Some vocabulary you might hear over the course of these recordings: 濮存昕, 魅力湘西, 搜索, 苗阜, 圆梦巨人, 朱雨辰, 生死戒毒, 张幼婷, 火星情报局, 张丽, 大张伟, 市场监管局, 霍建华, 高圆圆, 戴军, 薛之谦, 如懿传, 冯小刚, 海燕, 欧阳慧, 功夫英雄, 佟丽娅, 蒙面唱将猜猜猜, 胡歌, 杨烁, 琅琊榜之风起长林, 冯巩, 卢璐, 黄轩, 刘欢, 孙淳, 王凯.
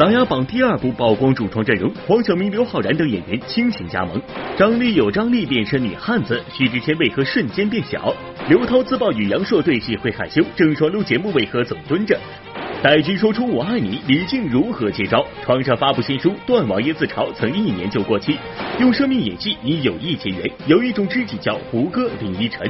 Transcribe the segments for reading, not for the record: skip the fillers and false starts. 琅琊榜第二部曝光主创阵容，黄晓明、刘昊然等演员倾情加盟。张丽有张力变身女汉子，薛之谦为何瞬间变小？刘涛自曝与杨烁对戏会害羞，郑爽录节目为何总蹲着？戴军说出我爱你，李静如何接招？床上发布新书，段王爷自嘲曾1年就过期。用生命演技以友谊结缘，有一种知己叫胡歌、林依晨。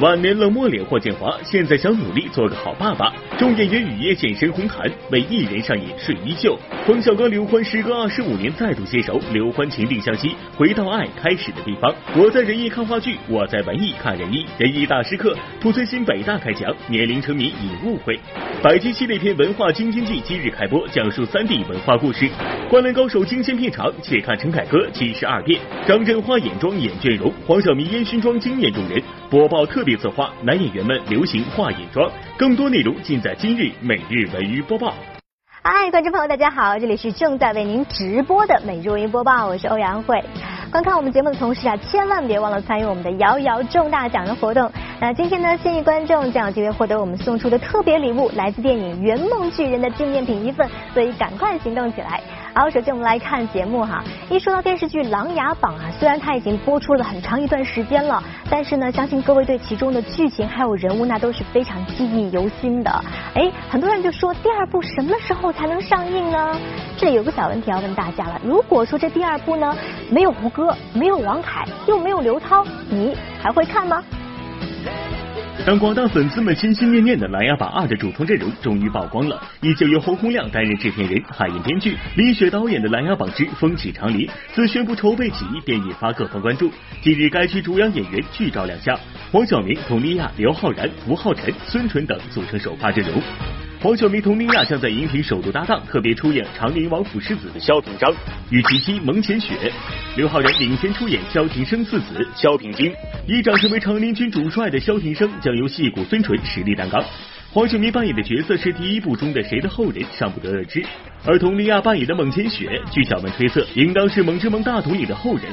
晚年冷漠脸霍建华，现在想努力做个好爸爸。众演员雨夜现身红毯，为艺人上演睡衣秀。冯小刚、刘欢时隔25年再度携手，刘欢情定相惜，回到爱开始的地方。我在仁义看话剧，我在文艺看仁义。仁义大师课，濮存昕北大开讲，年龄沉迷引误会。百集系列片《文化京津冀》今日开播，讲述3地文化故事。《灌篮高手》惊现片场，且看陈凯歌72变，张震花眼妆眼倦容，黄晓明烟熏妆惊艳众人。播报特别策划，男演员们流行画眼妆。更多内容尽在今日每日文娱播报。嗨，观众朋友，大家好，这里是正在为您直播的每日文娱播报，我是欧阳慧。观看我们节目的同时啊，千万别忘了参与我们的摇一摇中大奖的活动。那今天呢，幸运观众将有机会获得我们送出的特别礼物，来自电影《圆梦巨人》的纪念品1份，所以赶快行动起来。好，首先我们来看节目哈。一说到电视剧《琅琊榜》啊，虽然它已经播出了很长一段时间了，但是呢，相信各位对其中的剧情还有人物那都是非常记忆犹新的。哎，很多人就说第二部什么时候才能上映呢？这里有个小问题要问大家了，如果说这第二部呢没有胡歌，没有王凯，又没有刘涛，你还会看吗？当广大粉丝们心心念念的《琅琊榜2》的主创阵容终于曝光了，依旧由侯鸿亮担任制片人，海燕编剧，李雪导演的《琅琊榜之风起长林》自宣布筹备起便引发各方关注。近日该剧主要演员剧照亮相，黄晓明、佟丽娅、刘昊然、吴昊辰、孙淳等组成首发阵容。黄晓明、佟丽娅将在荧屏首度搭档，特别出演长林王府世子的萧平章与其妻蒙浅雪。刘昊然领先出演萧庭生次子萧平京，已长成为长林军主帅的萧庭生将由戏骨孙淳实力担纲。黄晓明扮演的角色是第一部中的谁的后人，尚不得而知。而佟丽娅扮演的蒙浅雪，据小们推测，应当是蒙之蒙大统领的后人。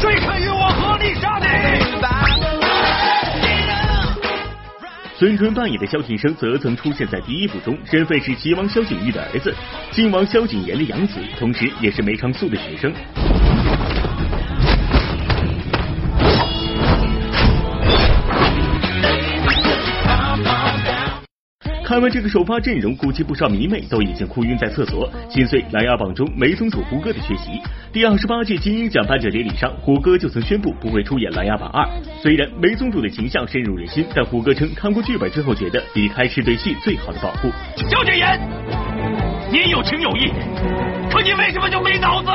追看于我合力杀你！孙淳扮演的萧庭生则曾出现在第一部中，身份是齐王萧景玉的儿子，晋王萧景琰的养子，同时也是梅长苏的学生。看完这个首发阵容，估计不少迷妹都已经哭晕在厕所，心碎《琅琊榜》中没松thủ胡歌的缺席。第28届金鹰奖颁奖典礼上，胡歌就曾宣布不会出演《琅琊榜2》。虽然梅宗主的形象深入人心，但胡歌称看过剧本之后觉得离开是对戏最好的保护。萧景琰，您有情有义，可你为什么就没脑子？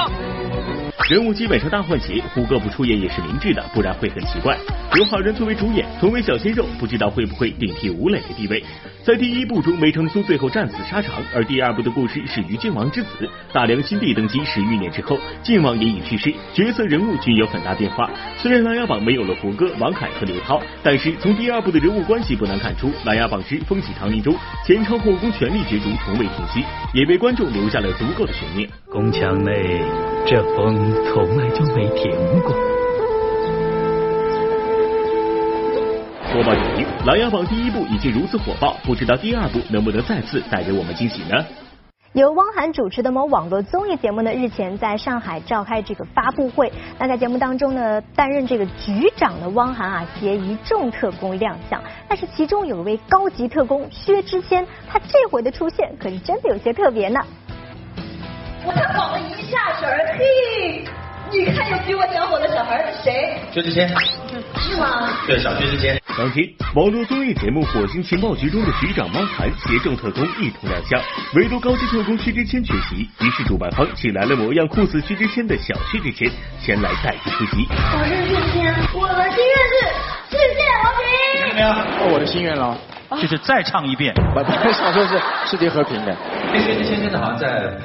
人物基本上大换血，胡歌不出演也是明智的，不然会很奇怪。刘昊然作为主演，同为小鲜肉，不知道会不会顶替吴磊的地位。在第一部中，梅长苏最后战死沙场，而第二部的故事是于靖王之子大梁新帝登基11年之后，靖王也已去世，角色人物均有很大变化。虽然《琅琊榜》没有了胡歌、王凯和刘涛，但是从第二部的人物关系不难看出，《琅琊榜之风起长林》中前朝后宫权力角逐从未停息，也为观众留下了足够的悬念。宫墙内这风从来就没停过。播报点评：《琅琊榜》第一部已经如此火爆，不知道第二部能不能再次带给我们惊喜呢？由汪涵主持的某网络综艺节目呢，日前在上海召开这个发布会。那在节目当中呢，担任这个局长的汪涵啊，携一众特工亮相。但是其中有一位高级特工薛之谦，他这回的出现可是真的有些特别呢。我才晃了一下神儿，嘿，你看有比我小火的小孩是谁？薛之谦。是吗？对，小薛之谦。当天，网络综艺节目《火星情报局》中的局长汪涵携众特工一同亮相，唯独高级特工薛之谦缺席。于是主办方请来了模样酷似薛之谦的小薛之谦前来代替出席。我是薛之谦，我的心愿是世界和平。怎么样？哦，我的心愿了，就是再唱一遍。我的想说是世界和平的。哎，薛之谦现在好像在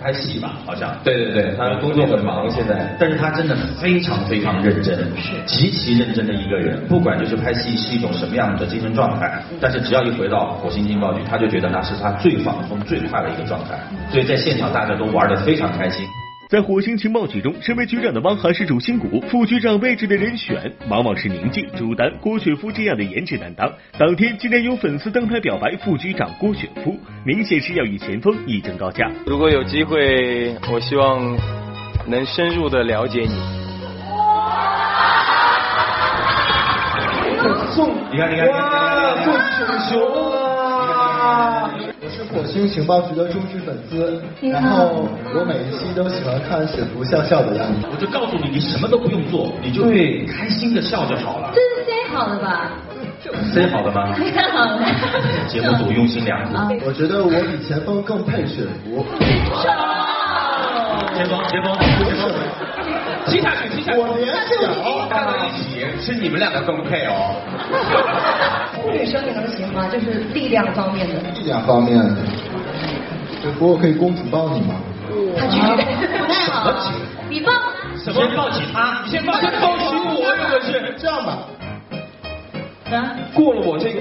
拍戏吧？好像。对对对，他工作很忙现在，但是他真的非常非常认真，是极其认真的一个人。不管就是拍戏是一种什么样的精神状态，但是只要一回到火星情报局，他就觉得那是他最放松、最快的一个状态。所以在现场大家都玩得非常开心。在火星情报局中，身为局长的汪涵是主心骨，副局长位置的人选往往是宁静、朱丹、郭雪芙这样的颜值担当。当天竟然有粉丝登台表白副局长郭雪芙，明显是要与前锋一争高下。如果有机会，我希望能深入的了解你。 送，你看，哇，送球啊！我是火星情报局的忠实粉丝，然后我每一期都喜欢看雪芙笑笑的样子。我就告诉你，你什么都不用做，你就开心的笑就好了。这是 C 好的吧？ C 好的吗？好的。节目组用心良苦。我觉得我比前锋更配雪芙。前锋。 踢下去！我连脚看到一起，是你们两个更配哦。女生你能行吗？就是力量方面的。力量方面，不过可以公主抱你吗？他拒绝，不太好。你抱，什么抱起他？你先抱起我，这个是这样吧？啊，过了我这个，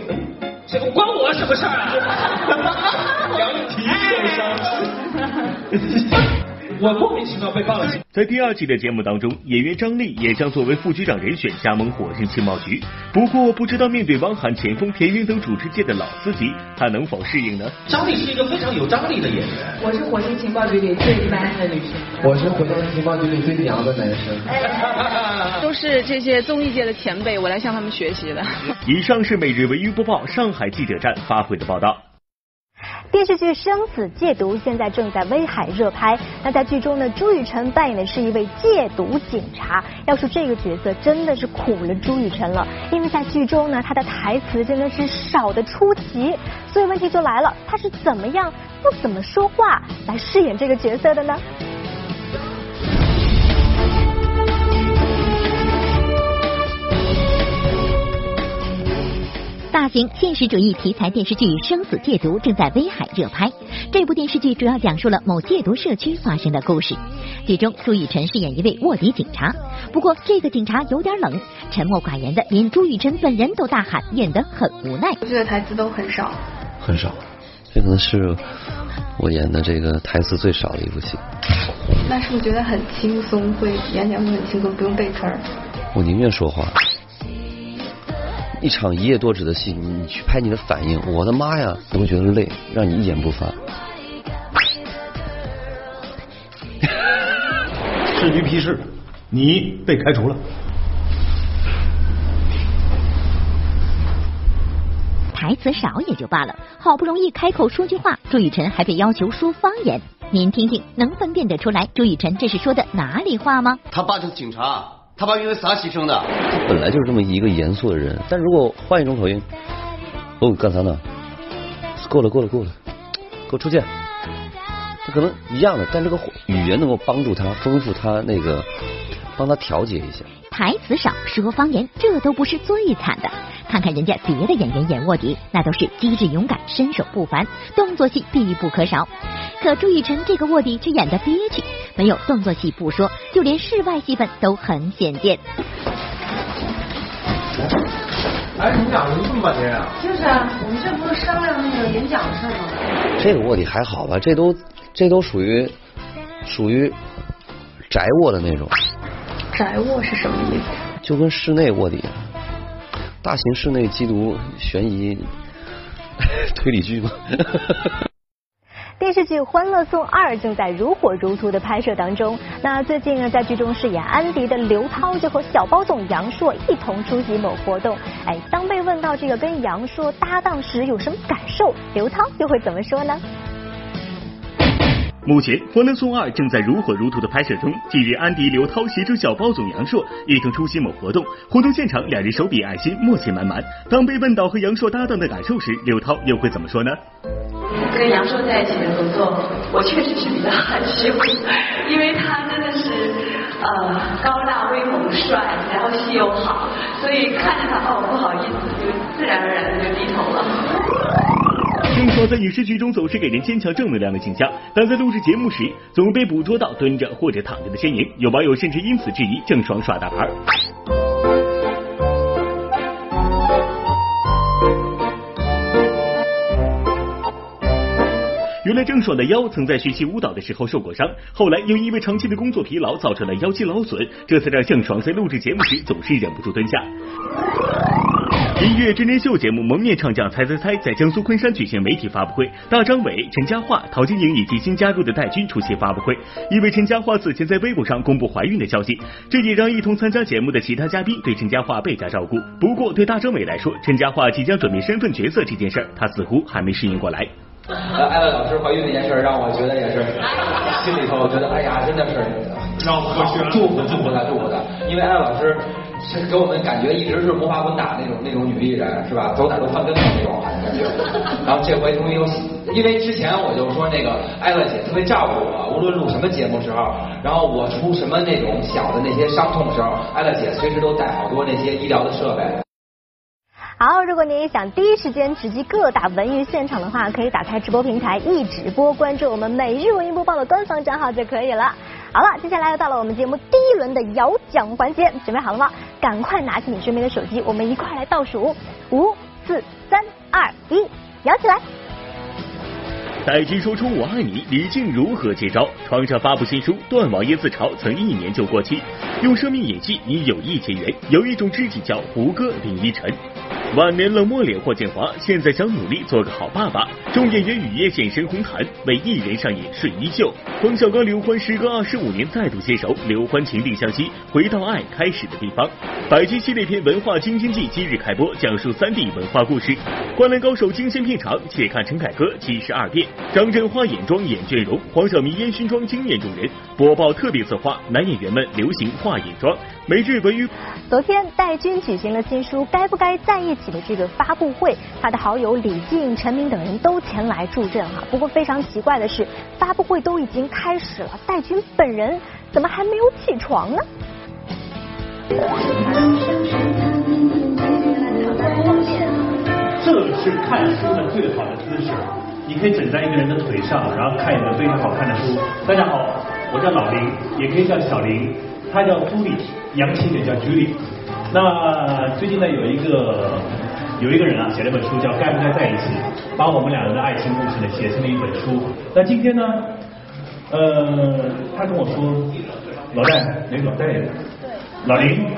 这个关我什么事儿啊？杨体受伤。 我莫名其妙被爆了。在第二季的节目当中，演员张丽也将作为副局长人选加盟火星情报局。不过，不知道面对汪涵、前锋、田云等主持界的老司机，他能否适应呢？张丽是一个非常有张力的演员。我是火星情报局里最 man 的女生。我是火星情报局里最娘的男生。都是这些综艺界的前辈，我来向他们学习的。以上是每日文娱播报上海记者站发回的报道。 电视剧《生死戒毒》现在正在威海热拍。那在剧中呢，朱雨辰扮演的是一位戒毒警察。要说这个角色真的是苦了朱雨辰了，因为在剧中呢，他的台词真的是少得出奇。所以问题就来了，他是怎么样不怎么说话来饰演这个角色的呢？ 大型现实主义题材电视剧《生死戒毒》正在威海热拍。这部电视剧主要讲述了某戒毒社区发生的故事。剧中朱雨辰饰演一位卧底警察，不过这个警察有点冷，沉默寡言的，连朱雨辰本人都大喊，演得很无奈。这个台词都很少，很少，这可能是我演的这个台词最少的一部戏。那是不是觉得很轻松？会演讲会很轻松，不用背词儿？我宁愿说话。 一场一夜多止的戏，你去拍你的反应，我的妈呀，你会觉得累，让你一言不发。至于批示，你被开除了。台词少也就罢了，好不容易开口说句话，朱雨辰还被要求说方言。您听听，能分辨得出来朱雨辰这是说的哪里话吗？他爸就是警察。 他爸因为啥牺牲的？他本来就是这么一个严肃的人，但如果换一种口音，哦，干啥呢？够了，给我出去！他可能一样的，但这个语言能够帮助他丰富他那个，帮他调节一下。台词少，说方言，这都不是最惨的。看看人家别的演员演卧底，那都是机智勇敢，身手不凡，动作戏必不可少。可朱雨辰这个卧底却演得憋屈。 没有动作戏不说，就连室外戏份都很显见。哎，你们俩怎么这么半天啊？就是啊，我们这不是商量那个演讲的事吗？这个卧底还好吧？这都属于宅卧的那种。宅卧是什么意思？就跟室内卧底，大型室内缉毒悬疑推理剧吗？电视剧《欢乐颂2》正在如火如荼的拍摄当中。那最近呢，在剧中饰演安迪的刘涛就和小包总杨烁一同出席某活动。哎，当被问到这个跟杨烁搭档时有什么感受，刘涛又会怎么说呢？ 目前，《欢乐颂2》正在如火如荼的拍摄中。近日，安迪、刘涛携手小包总杨烁一同出席某活动。活动现场，两人手比爱心，默契满满。当被问到和杨烁搭档的感受时，刘涛又会怎么说呢？跟杨烁在一起的合作，我确实是比较含蓄，因为他真的是高大威猛帅，然后戏又好，所以看着他哦不好意思，就自然而然的就低头了。 正巧在影视剧中总是给人坚强正能量的形象，但在录制节目时总被捕捉到蹲着或者躺着的身影，有网友甚至因此质疑郑爽耍大牌。原来郑爽的腰曾在学习舞蹈的时候受过伤，后来又因为长期的工作疲劳造成了腰肌劳损，这才让郑爽在录制节目时总是忍不住蹲下。音乐真人秀节目《蒙面唱将猜猜猜》在江苏昆山举行媒体发布会，大张伟、陈嘉桦、陶晶莹以及新加入的戴军出席发布会。因为陈嘉桦此前在微博上公布怀孕的消息，这也让一同参加节目的其他嘉宾对陈嘉桦倍加照顾。不过对大张伟来说，陈嘉桦即将转变身份角色这件事，他似乎还没适应过来。艾乐老师怀孕那件事让我觉得也是，心里头我觉得哎呀，真的是让我过去了，祝福他，因为艾乐老师是给我们感觉一直是不怕滚打那种女艺人是吧？走哪都翻跟头那种感觉。然后这回终于有，因为之前我就说那个艾乐姐特别照顾我，无论录什么节目时候，然后我出什么那种小的那些伤痛的时候，艾乐姐随时都带好多那些医疗的设备。好，如果您也想第一时间直击各大文娱现场的话，可以打开直播平台一直播，关注我们每日文娱播报的官方账号就可以了。好了，接下来又到了我们节目第一轮的摇奖环节，准备好了吗？赶快拿起你身边的手机，我们一块来倒数5、4、3、2、1，摇起来！戴军说出我爱你，李静如何接招？床上发布新书《断网夜自嘲》，曾一年就过期，用生命演技你有意结缘，有一种知己叫胡歌、林依晨。晚年冷漠脸霍建华，现在想努力做个好爸爸。众演员雨夜现身红毯，为艺人上演睡衣秀。冯小刚、刘欢时隔25年再度携手，刘欢情定相惜，回到爱开始的地方。百集系列片《文化京津冀》今日开播，讲述3地文化故事。灌篮高手惊现片场，且看陈凯歌72变，张震花眼妆眼倦容，黄晓明烟熏妆惊艳众人。播报特别策划，男演员们流行画眼妆。每日文娱。昨天戴军举行了新书《该不该在一起》的这个发布会，他的好友李静、陈明等人都前来助阵哈。不过非常奇怪的是，发布会都已经开始了，戴军本人怎么还没有起床呢？这是看书的最好的姿势，你可以枕在一个人的腿上，然后看一本非常好看的书。大家好，我叫老林，也可以叫小林，他叫朱莉，杨琴也叫朱莉。那最近呢，有一个人啊，写了一本书叫《该不该在一起》，把我们两人的爱情故事呢写成了一本书。那今天呢，他跟我说，老戴，那老戴，老林，老林。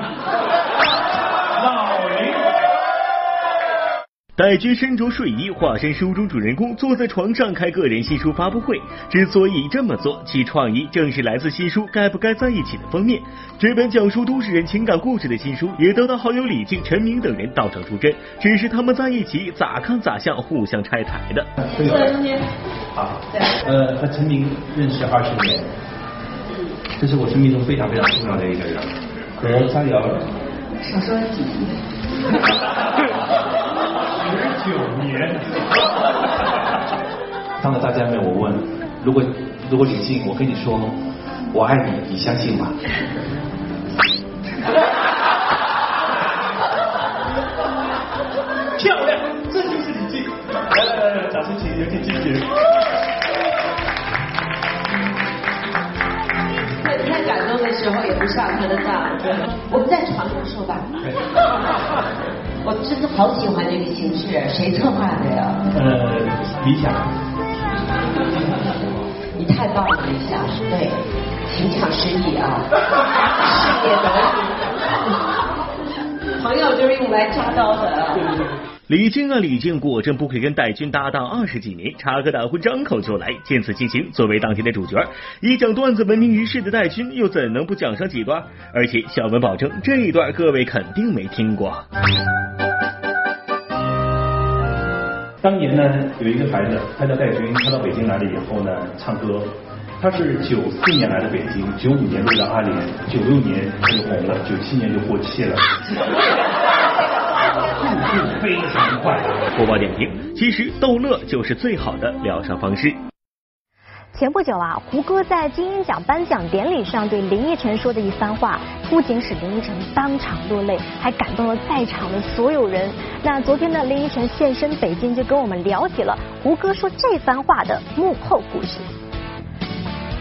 戴军身着睡衣，化身书中主人公，坐在床上开个人新书发布会。之所以这么做，其创意正是来自新书《该不该在一起》的封面。这本讲述都市人情感故事的新书，也得到好友李静、陈明等人到场助阵。只是他们在一起咋看咋像，互相拆台的。坐在中间。好。和陈明认识20年，这是我生命中非常非常重要的一个人。和佳瑶。少说几句。19年，当着大家面我问，如果李静，我跟你说，我爱你，你相信吗？漂亮，这就是李静。来，掌声请有请静姐。你看感动的时候也不像他的大，我们在床上说吧。我真的好喜欢这个形式，谁策划的呀？理想。你太棒了，理想，对，挺想失忆啊，事业的，朋友就是用来扎刀的啊。李静果真不愧跟戴军搭档20几年，插科打诨张口就来。见此情形，作为当天的主角，以讲段子闻名于世的戴军又怎能不讲上几段？而且小文保证，这一段各位肯定没听过。当年呢，有一个孩子，他叫戴军，他到北京来了以后呢，唱歌。他是94年来的北京，95年入了阿联，96年就红了，97年就过气了。非常快。播报点评：其实逗乐就是最好的疗伤方式。前不久啊，胡歌在金鹰奖颁奖典礼上对林依晨说的一番话，不仅使林依晨当场落泪，还感动了在场的所有人。那昨天呢，林依晨现身北京，就跟我们了解了胡歌说这番话的幕后故事。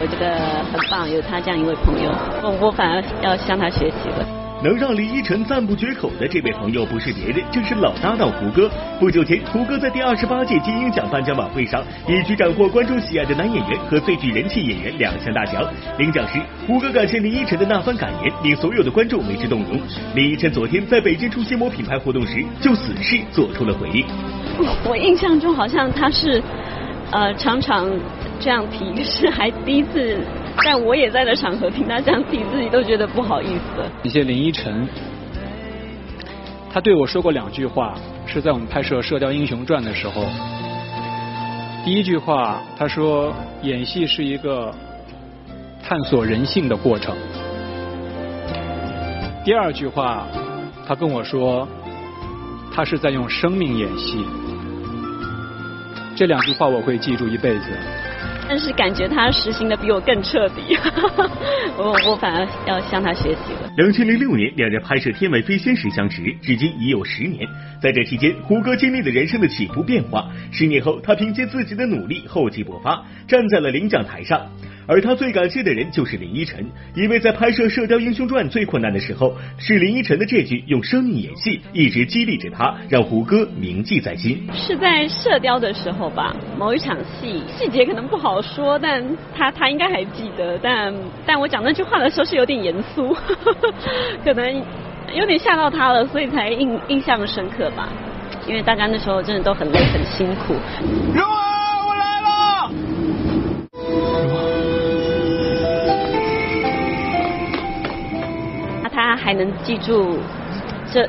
我觉得很棒，有他这样一位朋友，我反而要向他学习了。能让李依晨赞不绝口的这位朋友不是别人，正是老搭档胡歌。不久前，胡歌在第28届金鹰奖颁奖晚会上，以举斩获观众喜爱的男演员和最具人气演员两项大奖。领奖时，胡歌感谢李依晨的那番感言，令所有的观众为之动容。李依晨昨天在北京出席某品牌活动时，就此事做出了回应。我印象中好像他是常常这样提，就是还第一次。但我也在的场合听他这样提，自己都觉得不好意思。谢谢林依晨，他对我说过2句话，是在我们拍摄《射雕英雄传》的时候。第一句话，他说演戏是一个探索人性的过程。第二句话，他跟我说他是在用生命演戏。这2句话我会记住一辈子。但是感觉他实行的比我更彻底，我反而要向他学习了。2006年，两人拍摄《天外飞仙》时相识，至今已有10年。在这期间，胡歌经历了人生的起伏变化。10年后，他凭借自己的努力厚积薄发，站在了领奖台上。而他最感谢的人就是林依晨，因为在拍摄《射雕英雄传》最困难的时候，是林依晨的这句“用生命演戏”一直激励着他，让胡歌铭记在心。是在射雕的时候吧，某一场戏，细节可能不好说，但他应该还记得。但我讲那句话的时候是有点严肃，可能有点吓到他了，所以才印象深刻吧。因为大家那时候真的都很累很辛苦。蓉儿，我来了。他还能记住，这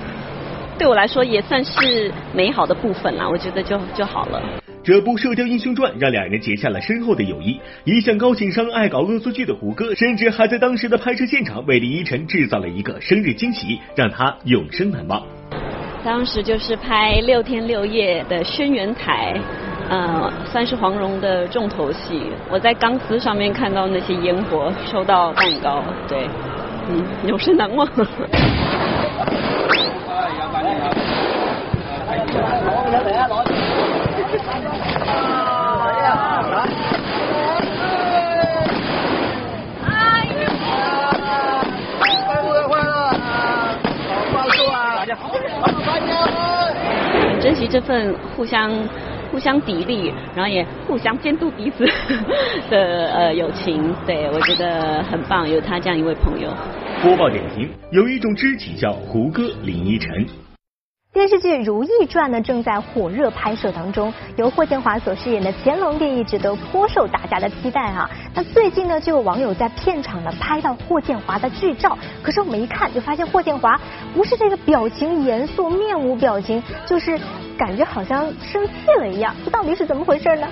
对我来说也算是美好的部分啦，我觉得就好了。这部《射雕英雄传》让两人结下了深厚的友谊。一向高情商、爱搞恶作剧的胡歌，甚至还在当时的拍摄现场为李依晨制造了一个生日惊喜，让他永生难忘。当时就是拍6天6夜的轩辕台，算是黄蓉的重头戏。我在钢丝上面看到那些烟火，收到蛋糕，对。永生难忘。很珍惜这份互相砥砺，然后也互相监督彼此的友情，对，我觉得很棒，有他这样一位朋友。播报点评：有一种知己叫胡歌、林依晨。电视剧《如懿传》呢正在火热拍摄当中，由霍建华所饰演的乾隆帝一直都颇受大家的期待啊。那最近呢，就有网友在片场呢拍到霍建华的剧照，可是我们一看就发现霍建华不是这个表情严肃、面无表情，就是。感觉好像生气了一样，这到底是怎么回事呢？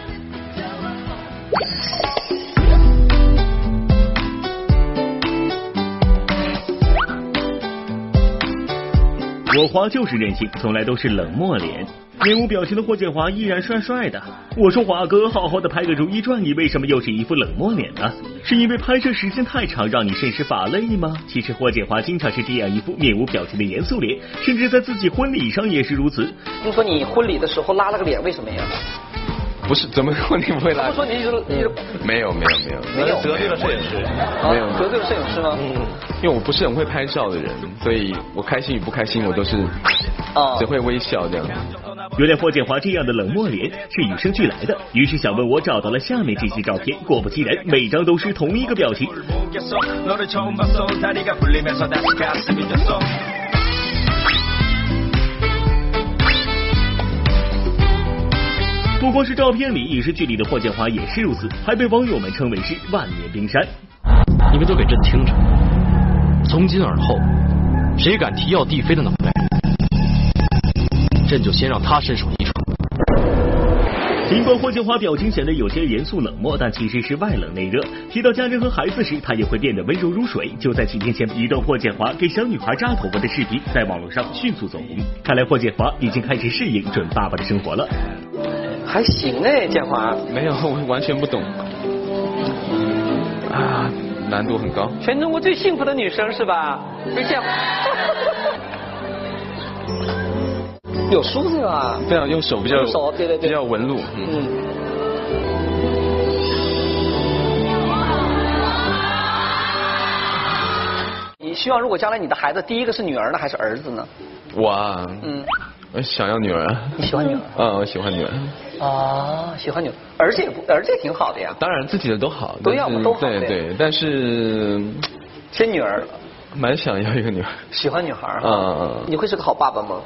我华就是任性，从来都是冷漠脸。面无表情的霍建华依然帅帅的。我说华哥，好好的拍个《如懿传》，你为什么又是一副冷漠脸呢？是因为拍摄时间太长，让你甚是乏累吗？其实霍建华经常是这样一副面无表情的严肃脸，甚至在自己婚礼上也是如此。听说你婚礼的时候拉了个脸，为什么呀？不是，怎么说你不会拉？不说你一直没有得罪了摄影师，没有得罪了摄影师吗？因为我不是很会拍照的人，所以我开心与不开心我都是只会微笑这样。原来霍建华这样的冷漠脸是与生俱来的，于是小问我找到了下面这些照片，果不其然，每张都是同一个表情。不光是照片里，影视剧里的霍建华也是如此，还被网友们称为是万年冰山。你们都给朕听着，从今而后，谁敢提要帝妃的脑袋，朕就先让他身首异处。尽管霍建华表情显得有些严肃冷漠，但其实是外冷内热。提到家人和孩子时，他也会变得温柔如水。就在几天前，一段霍建华给小女孩扎头发的视频在网络上迅速走红。看来霍建华已经开始适应准爸爸的生活了。还行哎，建华。没有，我完全不懂啊，难度很高。全中国最幸福的女生是吧？被建华。有梳子啊？对啊，用手比较，用手对，比较纹路。你希望如果将来你的孩子第一个是女儿呢，还是儿子呢？我啊，我想要女儿。你喜欢女儿？嗯，我喜欢女儿。啊，喜欢女儿，儿子也挺好的呀。当然，自己的都好，都要嘛都好。对对，但是先女儿，蛮想要一个女儿。喜欢女孩啊？嗯，你会是个好爸爸吗？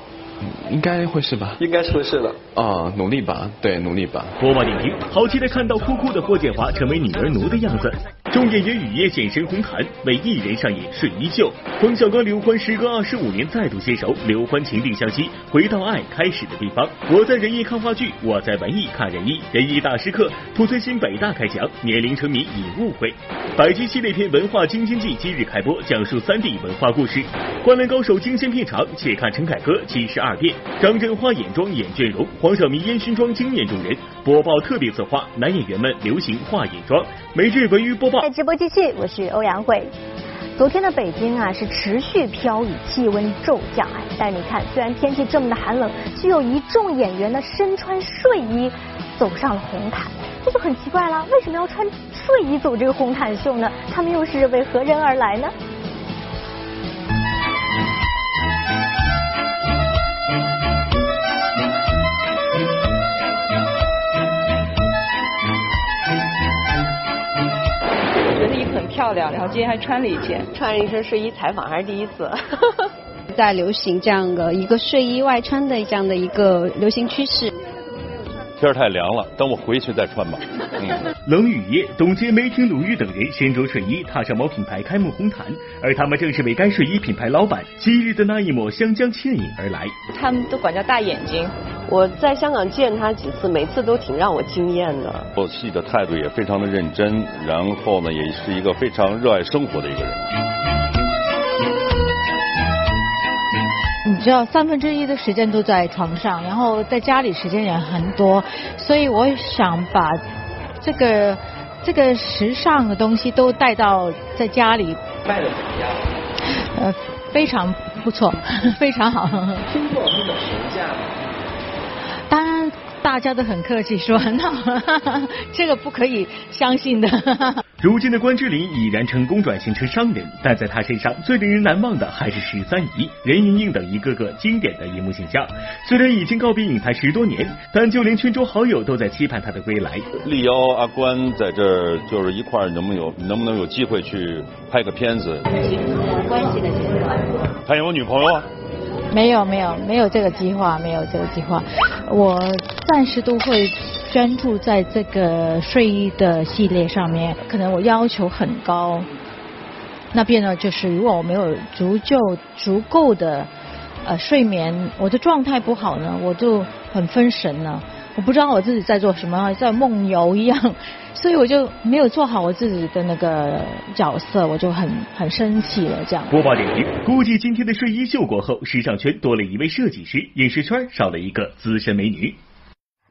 应该会是吧？应该是会是的。啊，努力吧，对，努力吧。播报点评：好期待看到哭哭的霍建华成为女儿奴的样子。钟点员雨夜现身红毯，为艺人上演睡衣秀。冯小刚、刘欢时隔25年再度携手，刘欢情定相惜，回到爱开始的地方。我在仁义看话剧，我在文艺看仁义。仁义大师课，濮存昕北大开讲，年龄沉迷已误会。百集系列片《文化惊心记》今日开播，讲述3地文化故事。灌篮高手惊心片场，且看陈凯歌72变，张振花眼妆眼倦容，黄晓明烟熏妆惊艳众人。播报特别策划，男演员们流行画眼妆。每日文娱播报。直播继续，我是欧阳慧。昨天的北京啊是持续飘雨，气温骤降。但是你看，虽然天气这么的寒冷，却有一众演员呢身穿睡衣走上了红毯，这就很奇怪了。为什么要穿睡衣走这个红毯秀呢？他们又是为何人而来呢？很漂亮，然后今天还穿了一件，穿着一身睡衣采访还是第一次。在流行这样的一个睡衣外穿的这样的一个流行趋势。天太凉了，等我回去再穿吧。冷雨夜，董洁、梅婷、鲁豫等人身着睡衣踏上某品牌开幕红毯，而他们正是为该睡衣品牌老板昔日的那一抹香江倩影而来。他们都管叫大眼睛。我在香港见他几次，每次都挺让我惊艳的。做戏的态度也非常的认真，然后呢，也是一个非常热爱生活的一个人。你知道1/3的时间都在床上，然后在家里时间也很多，所以我想把这个时尚的东西都带到在家里。卖的怎么样？非常不错，非常好。听过那种评价吗？当然，大家都很客气说，那这个不可以相信的。如今的关之琳已然成功转型成商人，但在她身上最令人难忘的还是13姨、任盈盈等一个个经典的荧幕形象。虽然已经告别影坛10多年，但就连圈中好友都在期盼她的归来。力邀阿关在这儿，就是一块能不能有机会去拍个片子？这是有关系的，他有没有女朋友啊？没有这个计划，没有这个计划。我暂时都会专注在这个睡衣的系列上面，可能我要求很高。那边呢，就是如果我没有足够的睡眠，我的状态不好呢，我就很分神了。我不知道我自己在做什么，在梦游一样，所以我就没有做好我自己的那个角色，我就很生气了。这样。播报点评：估计今天的睡衣秀过后，时尚圈多了一位设计师，影视圈少了一个资深美女。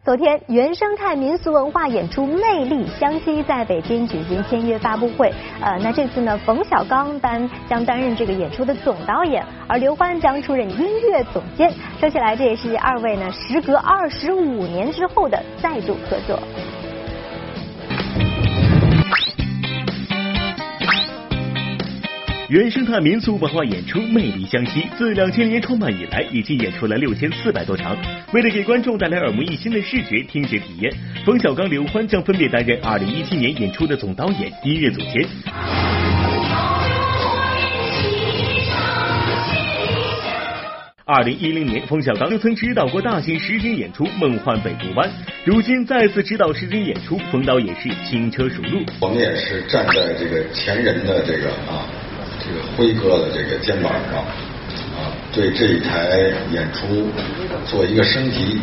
昨天，原生态民俗文化演出《魅力湘西》在北京举行签约发布会。那这次呢，冯小刚将担任这个演出的总导演，而刘欢将出任音乐总监。说起来，这也是二位呢时隔25年之后的再度合作。原生态民俗文化演出《魅力湘西》自2000年创办以来，已经演出了6400多场。为了给观众带来耳目一新的视觉、听觉体验，冯小刚、刘欢将分别担任2017年演出的总导演、音乐总监。2010年，冯小刚就曾指导过大型10天演出《梦幻北部湾》，如今再次指导10天演出，冯导也是轻车熟路。我们也是站在这个前人的这个辉哥的这个肩膀上对这一台演出做一个升级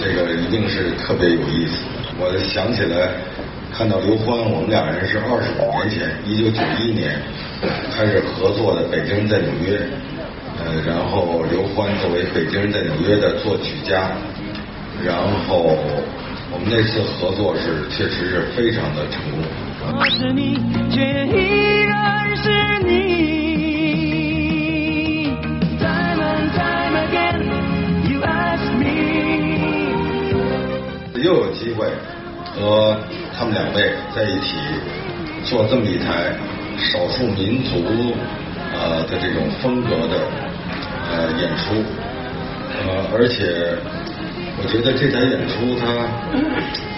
这个一定是特别有意思。我想起来看到刘欢，我们俩人是25年前，1991年开始合作的《北京人在纽约》，然后刘欢作为《北京人在纽约》的作曲家，然后我们那次合作是确实是非常的成功。我是你，却依然是你。Time and time again, you ask me。又有机会和他们两位在一起做这么一台少数民族的这种风格的演出，而且我觉得这台演出它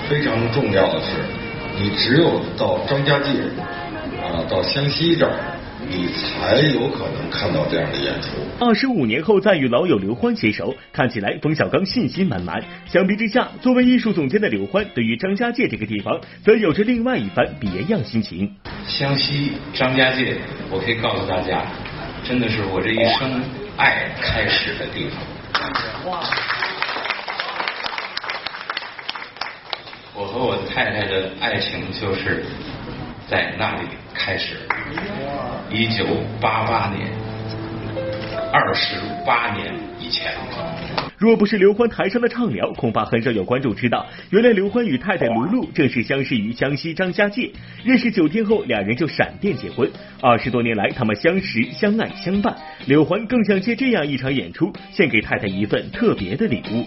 非常重要的是，你只有到张家界到湘西这儿，你才有可能看到这样的演出。25年后再与老友刘欢携手，看起来冯小刚信心满满。相比之下，作为艺术总监的刘欢，对于张家界这个地方，则有着另外一番别样心情。湘西张家界，我可以告诉大家，真的是我这一生爱开始的地方。哇！我和我太太的爱情就是在那里开始，1988年，28年以前。若不是刘欢台上的畅聊，恐怕很少有观众知道，原来刘欢与太太卢璐正是相识于湘西张家界。认识9天后，两人就闪电结婚。20多年来，他们相识、相爱、相伴。刘欢更想借这样一场演出，献给太太一份特别的礼物。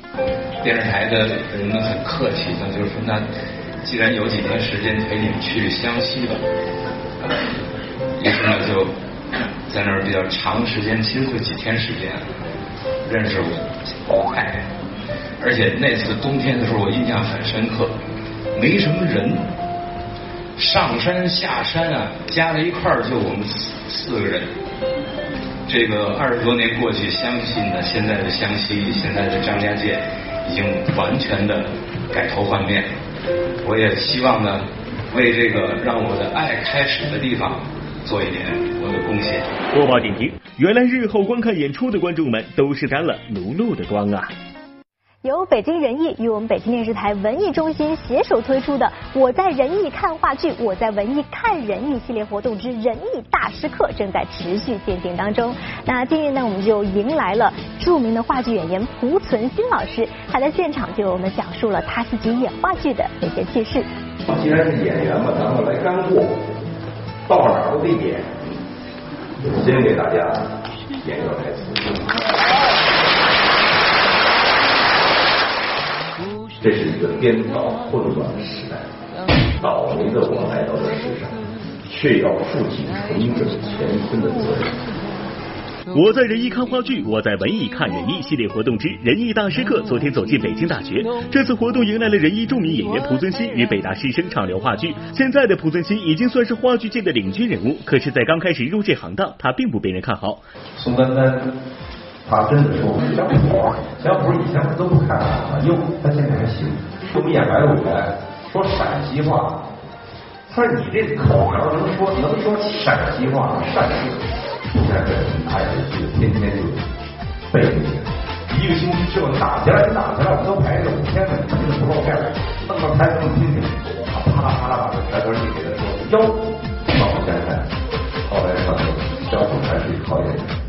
电视台的人很客气，那就是说那，既然有几天时间陪你们去湘西吧，于是呢就在那儿比较长时间，亲自几天时间认识我太太。而且那次冬天的时候，我印象很深刻，没什么人，上山下山啊，加在一块儿就我们4个人。这个20多年过去，相信呢，现在的湘西，现在的张家界，已经完全的改头换面。我也希望呢，为这个让我的爱开始的地方做一点我的贡献。播报点评：原来日后观看演出的观众们都是沾了卢璐的光啊！由北京人艺与我们北京电视台文艺中心携手推出的我在人艺看话剧，我在文艺看人艺系列活动之人艺大师课正在持续进行当中。那今日呢，我们就迎来了著名的话剧演员濮存昕老师，他在现场就为我们讲述了他自己演话剧的那些趣事。既然是演员嘛，咱们来干货，到哪儿都得演。我先给大家演个台词，这是一个颠倒混乱的时代，倒霉的我来到了世上，却要负起重整乾坤的责任。我在人艺看话剧，我在文艺看人艺系列活动之人艺大师课昨天走进北京大学。这次活动迎来了人艺著名演员濮存昕与北大师生畅聊话剧。现在的濮存昕已经算是话剧界的领军人物，可是在刚开始入这行当，他并不被人看好。宋丹丹他真的说是小普以前都不看啊，哟，他现在还行。我们演白虎来说陕西话，他说你这口条能说陕西话，陕西出现在台里去，天就背着你，一个星期就打起来，我们都排了5天了，你怎么不露面？弄到台上听听，啪啦把这台词递给他说，哟，老先生，后来上头小普还是一好演员。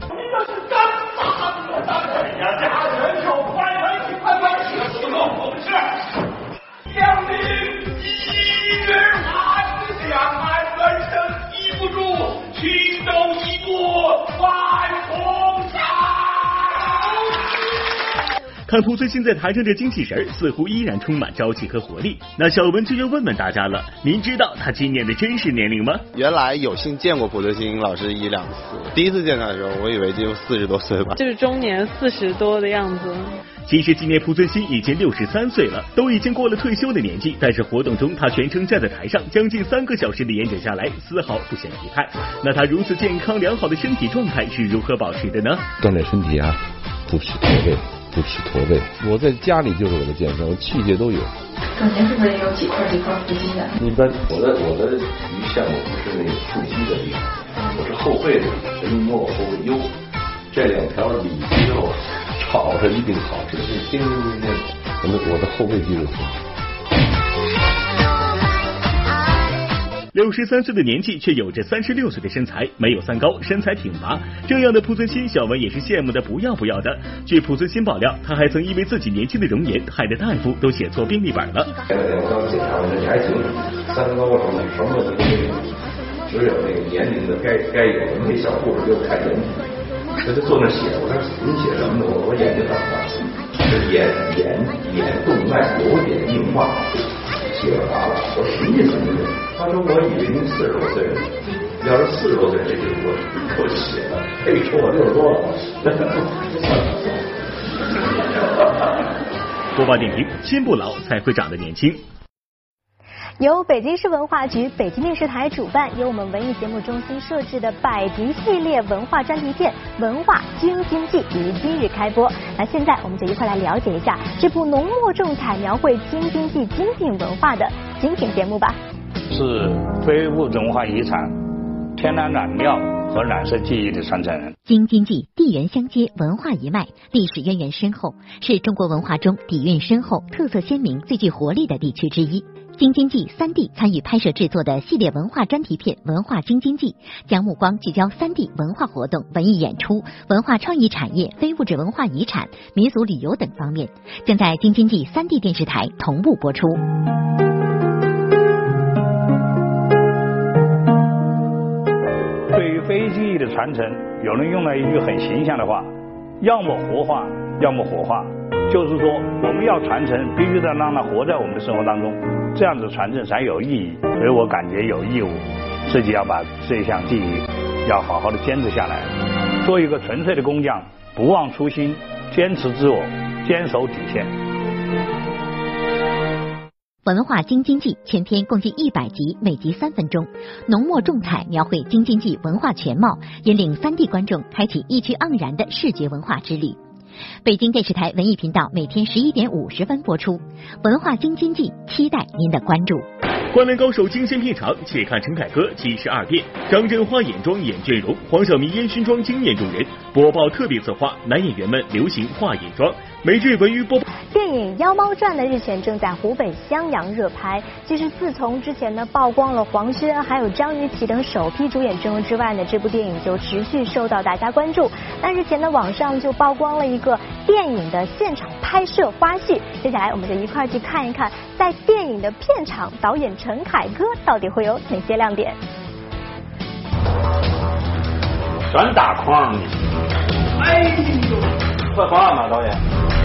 看濮存昕在台上这精气神，似乎依然充满朝气和活力。那小文就要问大家了，您知道他今年的真实年龄吗？原来有幸见过濮存昕老师1-2次，第一次见他的时候，我以为就40多岁吧，就是中年40多的样子。其实今年濮存昕已经63岁了，都已经过了退休的年纪，但是活动中他全程站在台上，将近3个小时的演讲下来，丝毫不显疲态。那他如此健康良好的身体状态是如何保持的呢？锻炼身体啊，不吃驼背，我在家里就是我的健身，我器械都有。整年是不是也有几块腹肌的？一般我的鱼项目不是那个腹肌的地方，我是后背的，前面摸我后背腰，这2条里肌肉炒着一定好吃，是叮，我的后背肌肉。63岁的年纪，却有着36岁的身材，没有3高，身材挺拔。这样的濮存昕，小文也是羡慕的不要的。据濮存昕爆料，他还曾因为自己年轻的容颜，害得大夫都写错病历本了。现在我刚检查完，还行，3高什么什么问题没有，只有那个年龄的该有。我们那小护士给我看眼睛，他就坐那写，我说您写什么呢？我眼睛怎么了？是眼动脉有点硬化。我说什么意思？他说我以为您40多岁了。要是40多岁，这就够写了。哎，你说我60多了。播报点评：心不老才会长得年轻。由北京市文化局、北京电视台主办，由我们文艺节目中心设置的百集系列文化专题片《文化京津冀》于今日开播。那现在我们就一块来了解一下这部浓墨重彩描绘京津冀精品文化的精品节目吧。是非物质文化遗产、天然染料和染色技艺的传承人。京津冀地缘相接，文化一脉，历史渊源深厚，是中国文化中底蕴深厚、特色鲜明、最具活力的地区之一。京津冀三地参与拍摄制作的系列文化专题片《文化京津冀》，将目光聚焦三地文化活动、文艺演出、文化创意产业、非物质文化遗产、民俗旅游等方面，将在京津冀三地电视台同步播出。对于非记忆的传承，有人用了一句很形象的话：要么活化，要么活化。就是说，我们要传承，必须得让它活在我们的生活当中。这样子传承才有意义，所以我感觉有义务自己要把这项技艺要好好的坚持下来，做一个纯粹的工匠，不忘初心，坚持自我，坚守底线。文化京津冀全篇共计100集，每集3分钟，浓墨重彩描绘京津冀文化全貌，引领3地观众开启意趣盎然的视觉文化之旅。北京电视台文艺频道每天11点50分播出《文化京津冀》，期待您的关注。灌篮高手惊现片场，且看陈凯歌72变，张震化眼妆演倦容，黄晓明烟熏妆惊艳众人。播报特别策划，男演员们流行化眼妆。每日文娱播报。电影《妖猫传》的日前正在湖北襄阳热拍。其实自从之前呢曝光了黄轩还有张雨绮等首批主演阵容之外呢，这部电影就持续受到大家关注。那日前呢网上就曝光了一个电影的现场拍摄花絮，接下来我们就一块去看一看，在电影的片场，导演陈凯歌到底会有哪些亮点？全打框你！哎呦，快放吧，导演！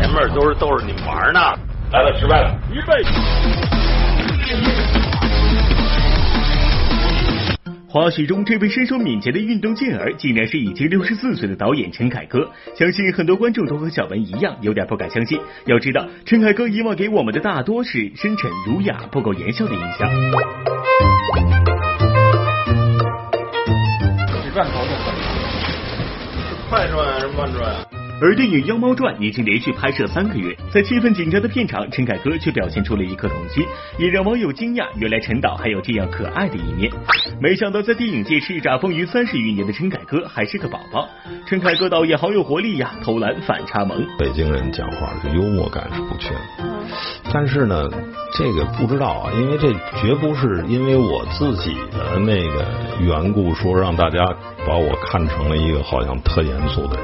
前面都是你们玩呢。来了，失败了，预备！花絮中，这位身手敏捷的运动健儿，竟然是已经64岁的导演陈凯歌。相信很多观众都和小文一样，有点不敢相信。要知道，陈凯歌以往给我们的大多是深沉、儒雅、不苟言笑的印象。你转头就可以，快转还是慢转？而电影《妖猫传》已经连续拍摄3个月，在气氛紧张的片场，陈凯歌却表现出了一颗童心，也让网友惊讶，原来陈导还有这样可爱的一面。没想到在电影界叱咤风云30余年的陈凯歌还是个宝宝。陈凯歌导演好有活力呀，投篮反差萌。北京人讲话幽默感是不缺，但是呢，这个不知道啊，因为这绝不是因为我自己的那个缘故，说让大家把我看成了一个好像特严肃的人。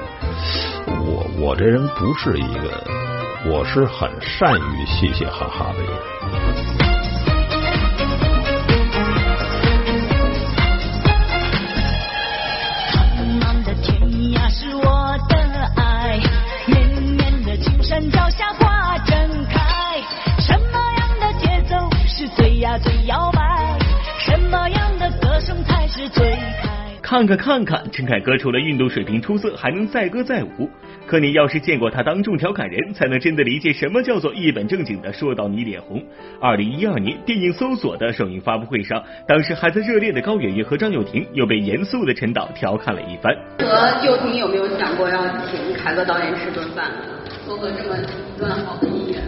我这人不是一个，我是很善于嘻嘻哈哈的一个人。看看，陈凯歌除了运动水平出色，还能载歌载舞。可你要是见过他当众调侃人，才能真的理解什么叫做一本正经的说到你脸红。2012年电影《搜索》的首映发布会上，当时还在热恋的高圆圆和张幼婷又被严肃的陈导调侃了一番。和幼婷有没有想过要请凯歌导演吃顿饭呢？综合这么一段好的艺人，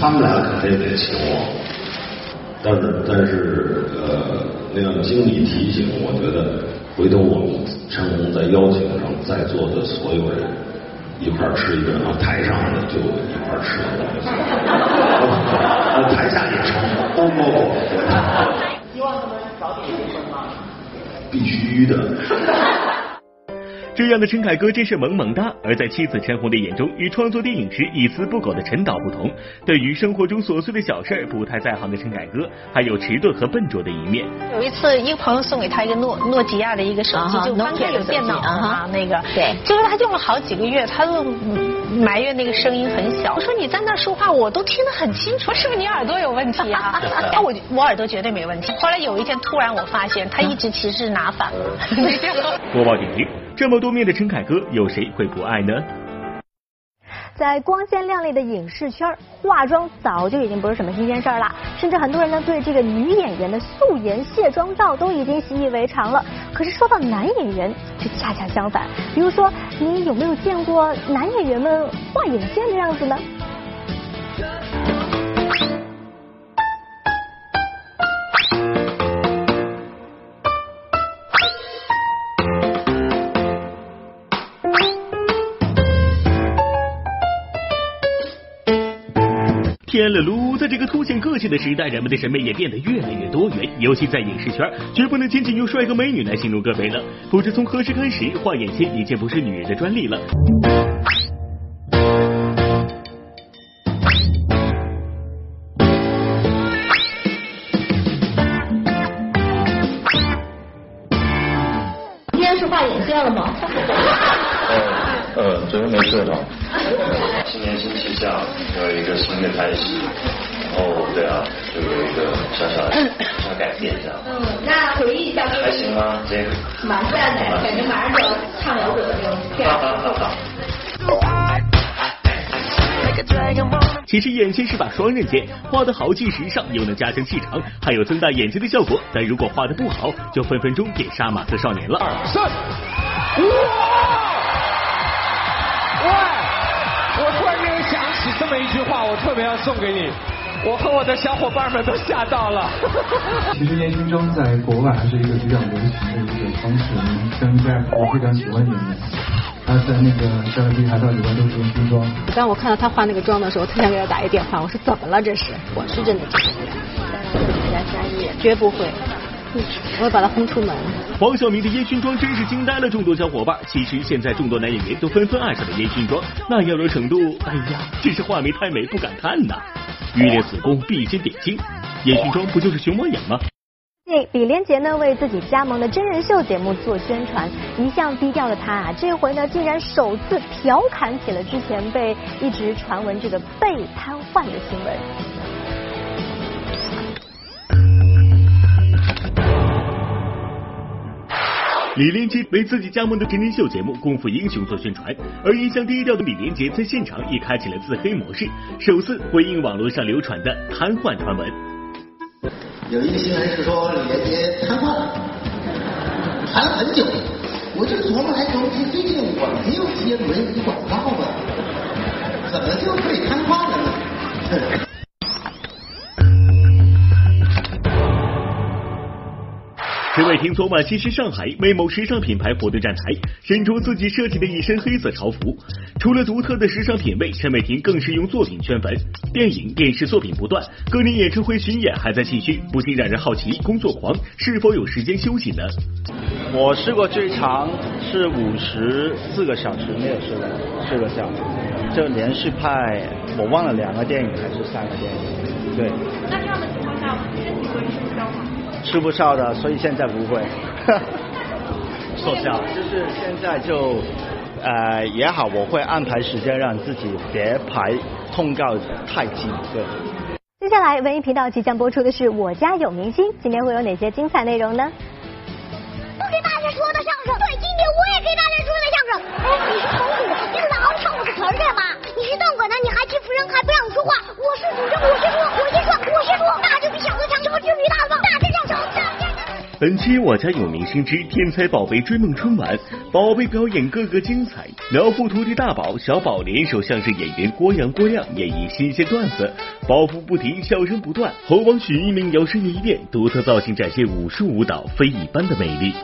他们俩肯定得请我，但是那样经理提醒，我觉得回头我们陈红在邀请上在座的所有人一块吃一顿，然后台上的就一块吃了，台下也成包。希望他们早点结婚吗？必须的。这样的陈凯歌真是萌萌哒。而在妻子陈红的眼中，与创作电影时一丝不苟的陈导不同，对于生活中琐碎的小事不太在行的陈凯歌，还有迟钝和笨拙的一面。有一次，一个朋友送给他一个诺基亚的一个手机，就翻开有电脑啊那个，对，结果他用了好几个月，他都埋怨那个声音很小。我说你在那说话，我都听得很清楚，是不是你耳朵有问题啊？啊，我耳朵绝对没问题。后来有一天，突然我发现他一直其实拿反了。播报点评：这么多面的陈凯歌，有谁会不爱呢？在光鲜亮丽的影视圈，化妆早就已经不是什么新鲜事儿了，甚至很多人呢对这个女演员的素颜卸妆照都已经习以为常了。可是说到男演员，就恰恰相反。比如说，你有没有见过男演员们画眼线的样子呢？天了噜！在这个凸显个性的时代，人们的审美也变得越来越多元，尤其在影视圈，绝不能仅仅用帅哥美女来形容各位了。不知从何时开始，画眼线已经不是女人的专利了。今天是画眼线了吗？昨天没睡着。今年新气象，有一个新的开始，然后对啊，就有一个小改变这样。嗯，那回忆一下，还行吗？这个蛮赞的，感觉马上就要唱摇滚的那种片儿。其实眼线是把双刃剑，画得好既时尚，又能加强气场，还有增大眼睛的效果。但如果画得不好，就分分钟变杀马特少年了。2、3，哇！我突然间想起这么一句话，我特别要送给你，我和我的小伙伴们都吓到了。其实烟熏妆在国外还是一个比较流行的一个方式，跟在我非常喜欢演员，他在那个《大内密探》里面都是烟熏妆。当我看到他化那个妆的时候，特想给他打一电话，我说怎么了这是？我是真的不会，绝不会。我会把他轰出门。黄晓明的烟熏妆真是惊呆了众多小伙伴。其实现在众多男演员都纷纷爱上了烟熏妆，那样的程度，哎呀，真是画眉太美不敢看呐！欲练此功，必先点睛。烟熏妆不就是熊猫眼吗？李连杰呢为自己加盟的真人秀节目做宣传，一向低调的他啊，这回呢竟然首次调侃起了之前被一直传闻这个被瘫痪的新闻。李连杰为自己加盟的真人秀节目《功夫英雄》做宣传，而一向低调的李连杰在现场也开启了自黑模式，首次回应网络上流传的瘫痪传闻。有一个新闻是说李连杰瘫痪了，谈了很久，我就琢磨来琢磨去，最近我没有接轮椅广告啊，怎么就可以瘫痪了呢？这位婷昨晚现身上海，为某时尚品牌活动站台，身着自己设计的一身黑色潮服。除了独特的时尚品味，陈伟霆更是用作品圈粉，电影、电视作品不断，各年演唱会巡演还在继续，不禁让人好奇，工作狂是否有时间休息呢？我试过最长是54个小时，没有睡过4个小时，就连续拍，我忘了2个电影还是3个电影。对。那这样的情况下，身体会吃不消吗？吃不消的，所以现在不会瘦下，就是现在就也好，我会安排时间让自己别排通告太紧。对，接下来文艺频道即将播出的是《我家有明星》，今天会有哪些精彩内容呢？我给大家说的相声，对，今天我也给大家说的相声。哎，你是冯巩，你怎么老唱我的词儿干嘛？你是邓肯呢，你还欺负人，还不让你说话。我是主持人，我是说，大就比小子强，什么智力大棒，大智量强。本期《我家有明星之天才宝贝追梦春晚》，宝贝表演个个精彩，苗阜徒弟大宝、小宝联手相声演员郭亮演绎新鲜段子，包袱不停，笑声不断。猴王许一鸣摇身一变，独特造型展现武术舞蹈非一般的美丽。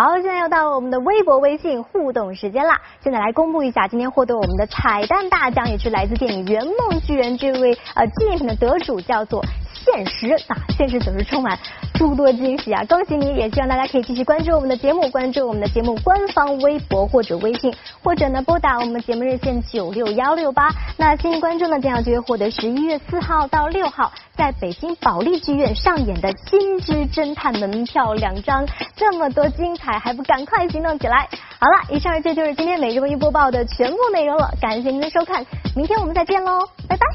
好，现在又到了我们的微博、微信互动时间啦！现在来公布一下，今天获得我们的彩蛋大奖，也是来自电影《圆梦巨人》这位纪念品的得主，叫做现实啊！现实总是充满诸多惊喜啊！恭喜你，也希望大家可以继续关注我们的节目，关注我们的节目官方微博或者微信，或者呢拨打我们节目热线96168。那幸运观众呢将有机会获得11月4号到6号在北京保利剧院上演的《金枝侦探》门票2张。这么多精彩，还不赶快行动起来！好了，以上这就是今天每日文娱播报的全部内容了，感谢您的收看，明天我们再见喽，拜拜。